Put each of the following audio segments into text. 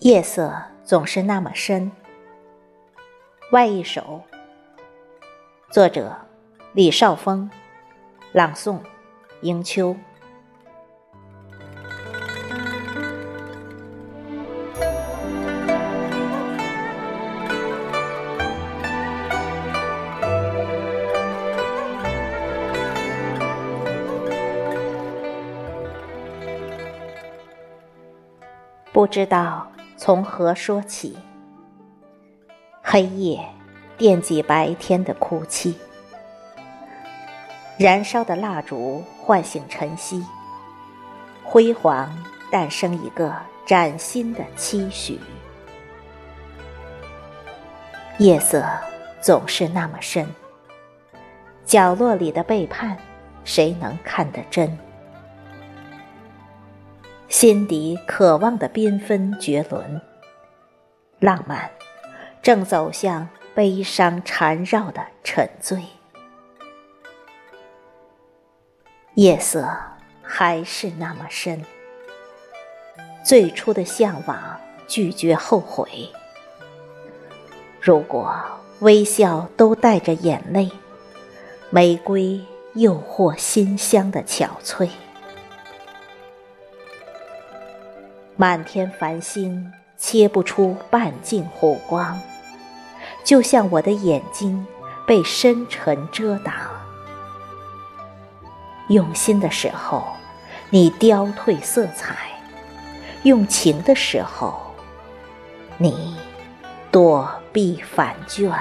夜色总是那么深。外一首，作者李少峰，朗诵迎秋。不知道从何说起，黑夜惦记白天的哭泣，燃烧的蜡烛唤醒晨曦，辉煌诞生一个崭新的期许。夜色总是那么深，角落里的背叛谁能看得真，心底渴望的缤纷绝伦，浪漫正走向悲伤缠绕的沉醉。夜色还是那么深，最初的向往拒绝后悔，如果微笑都带着眼泪，玫瑰诱惑馨香的憔悴。满天繁星切不出半径湖光，就像我的眼睛被深沉遮挡。用心的时候你凋退色彩，用情的时候你躲避烦倦。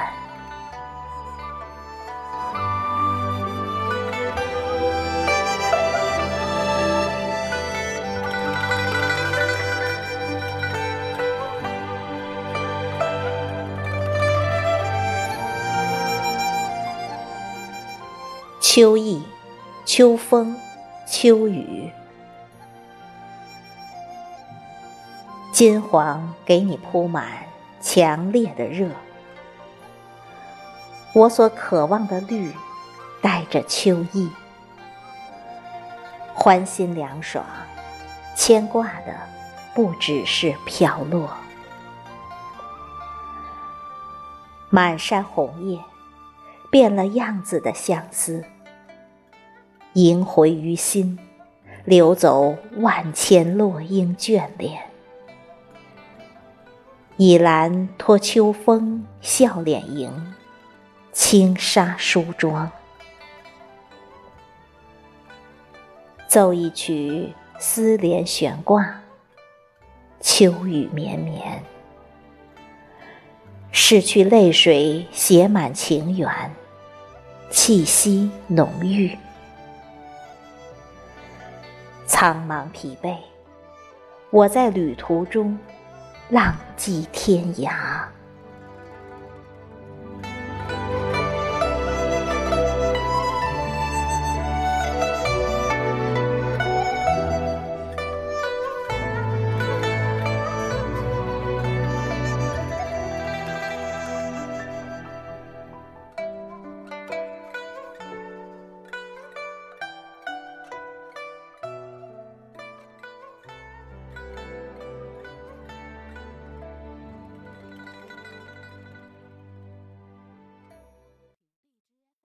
秋意，秋风，秋雨，金黄给你铺满强烈的热。我所渴望的绿带着秋意，欢欣凉爽，牵挂的不只是飘落。满山红叶，变了样子的相思萦回于心，流走万千落英眷恋。倚栏托秋风笑脸迎，轻纱梳妆，奏一曲丝帘悬挂，秋雨绵绵，拭去泪水，写满情缘，气息浓郁。苍茫疲惫，我在旅途中浪迹天涯。